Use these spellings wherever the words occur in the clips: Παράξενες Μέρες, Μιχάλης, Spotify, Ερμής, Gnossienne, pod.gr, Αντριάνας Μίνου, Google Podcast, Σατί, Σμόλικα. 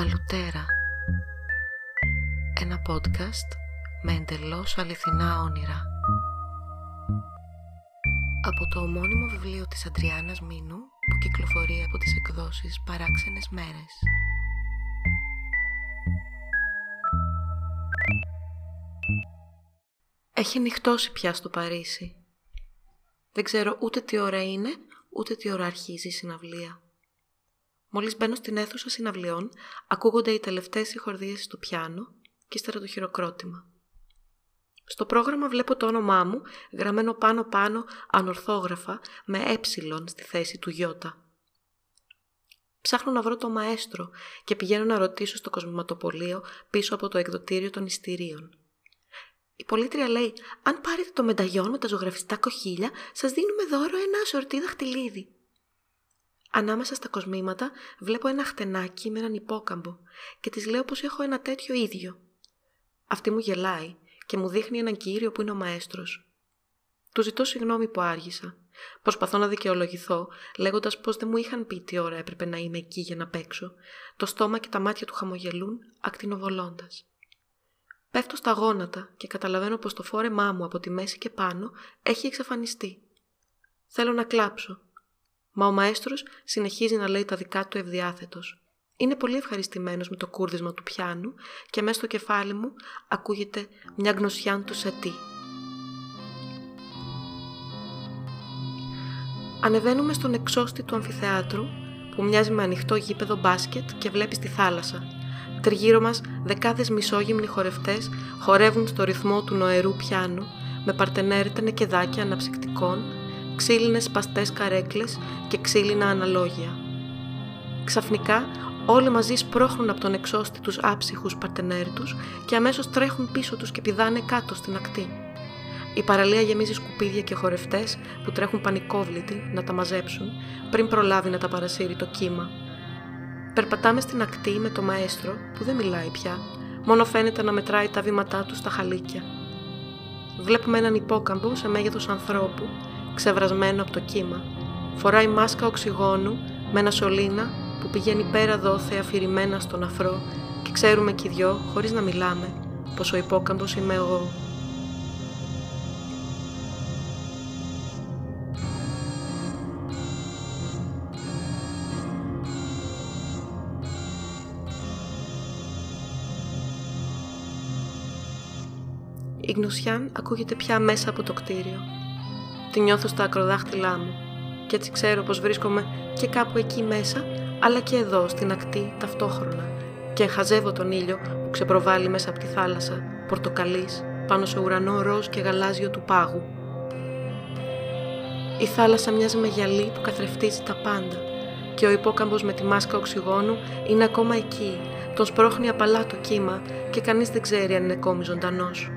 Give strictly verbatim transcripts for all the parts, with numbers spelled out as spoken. Αλουτέρα. Ένα podcast με εντελώς αληθινά όνειρα. Από το ομώνυμο βιβλίο της Αντριάνας Μίνου που κυκλοφορεί από τις εκδόσεις Παράξενες Μέρες. Έχει νυχτώσει πια στο Παρίσι. Δεν ξέρω ούτε τι ώρα είναι, ούτε τι ώρα αρχίζει η συναυλία. Μόλις μπαίνω στην αίθουσα συναυλιών, ακούγονται οι τελευταίες συγχορδίες στο πιάνο και ύστερα το χειροκρότημα. Στο πρόγραμμα βλέπω το όνομά μου γραμμένο πάνω-πάνω ανορθόγραφα με ε στη θέση του γιώτα. Ψάχνω να βρω το μαέστρο και πηγαίνω να ρωτήσω στο κοσμηματοπωλείο πίσω από το εκδοτήριο των ειστηρίων. Η πολίτρια λέει «Αν πάρετε το μενταγιόν με τα ζωγραφιστά κοχύλια, σας δίνουμε δώρο ένα ασορτή δαχτυλίδι». Ανάμεσα στα κοσμήματα βλέπω ένα χτενάκι με έναν υπόκαμπο και της λέω πως έχω ένα τέτοιο ίδιο. Αυτή μου γελάει και μου δείχνει έναν κύριο που είναι ο μαέστρος. Του ζητώ συγγνώμη που άργησα. Προσπαθώ να δικαιολογηθώ, λέγοντας πως δεν μου είχαν πει τι ώρα έπρεπε να είμαι εκεί για να παίξω. Το στόμα και τα μάτια του χαμογελούν, ακτινοβολώντας. Πέφτω στα γόνατα και καταλαβαίνω πως το φόρεμά μου από τη μέση και πάνω έχει εξαφανιστεί. Θέλω να κλάψω. Μα ο μαέστρος συνεχίζει να λέει τα δικά του ευδιάθετος. Είναι πολύ ευχαριστημένος με το κούρδισμα του πιάνου και μέσα στο κεφάλι μου ακούγεται μια Gnossienne του Σατί. Ανεβαίνουμε στον εξώστη του αμφιθεάτρου που μοιάζει με ανοιχτό γήπεδο μπάσκετ και βλέπεις τη θάλασσα. Τριγύρω μας δεκάδες μισόγυμνοι χορευτές χορεύουν στο ρυθμό του νοερού πιάνου με παρτενέρι τα νεκεδάκια αναψυκτικών, ξύλινες σπαστές καρέκλες και ξύλινα αναλόγια. Ξαφνικά όλοι μαζί σπρώχνουν από τον εξώστη τους άψυχους παρτενέρι τους και αμέσως τρέχουν πίσω τους και πηδάνε κάτω στην ακτή. Η παραλία γεμίζει σκουπίδια και χορευτές που τρέχουν πανικόβλητοι να τα μαζέψουν πριν προλάβει να τα παρασύρει το κύμα. Περπατάμε στην ακτή με το μαέστρο που δεν μιλάει πια, μόνο φαίνεται να μετράει τα βήματά του στα χαλίκια. Βλέπουμε έναν υπόκαμπο σε μέγεθος ανθρώπου, ξεβρασμένο από το κύμα. Φοράει μάσκα οξυγόνου με ένα σωλήνα που πηγαίνει πέρα δόθε αφηρημένα στον αφρό και ξέρουμε κι οι δυο, χωρίς να μιλάμε, πως ο υπόκαμπος είμαι εγώ. Η Gnossienne ακούγεται πια μέσα από το κτίριο. Τη νιώθω στα ακροδάχτυλά μου και έτσι ξέρω πως βρίσκομαι και κάπου εκεί μέσα αλλά και εδώ στην ακτή ταυτόχρονα και χαζεύω τον ήλιο που ξεπροβάλλει μέσα από τη θάλασσα πορτοκαλής πάνω σε ουρανό ροζ και γαλάζιο του πάγου. Η θάλασσα μοιάζει με γυαλί που καθρεφτίζει τα πάντα και ο υπόκαμπος με τη μάσκα οξυγόνου είναι ακόμα εκεί, τον σπρώχνει απαλά το κύμα και κανείς δεν ξέρει αν είναι ακόμη ζωντανός.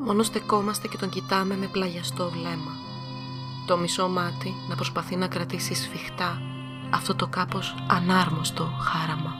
Μόνο στεκόμαστε και τον κοιτάμε με πλαγιαστό βλέμμα. Το μισό μάτι να προσπαθεί να κρατήσει σφιχτά αυτό το κάπως ανάρμοστο χάραμα.